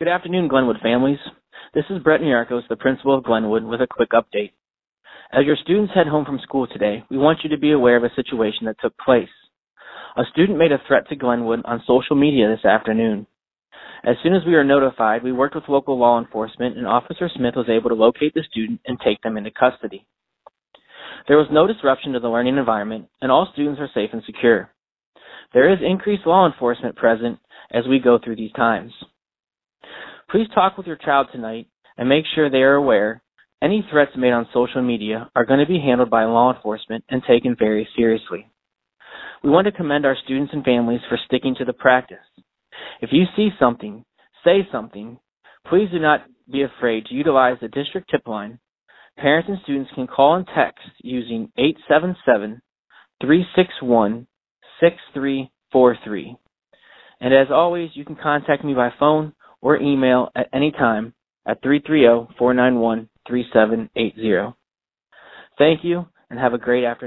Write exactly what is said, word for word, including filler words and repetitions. Good afternoon, Glenwood families. This is Brett Niarchos, the principal of Glenwood, with a quick update. As your students head home from school today, we want you to be aware of a situation that took place. A student made a threat to Glenwood on social media this afternoon. As soon as we were notified, we worked with local law enforcement, and Officer Smith was able to locate the student and take them into custody. There was no disruption to the learning environment, and all students are safe and secure. There is increased law enforcement present as we go through these times. Please talk with your child tonight and make sure they are aware any threats made on social media are going to be handled by law enforcement and taken very seriously. We want to commend our students and families for sticking to the practice. If you see something, say something. Please do not be afraid to utilize the district tip line. Parents and students can call and text using eight seven seven, three six one, six three four three. And as always, you can contact me by phone or email at any time at three three zero, four nine one, three seven eight zero. Thank you, and have a great afternoon.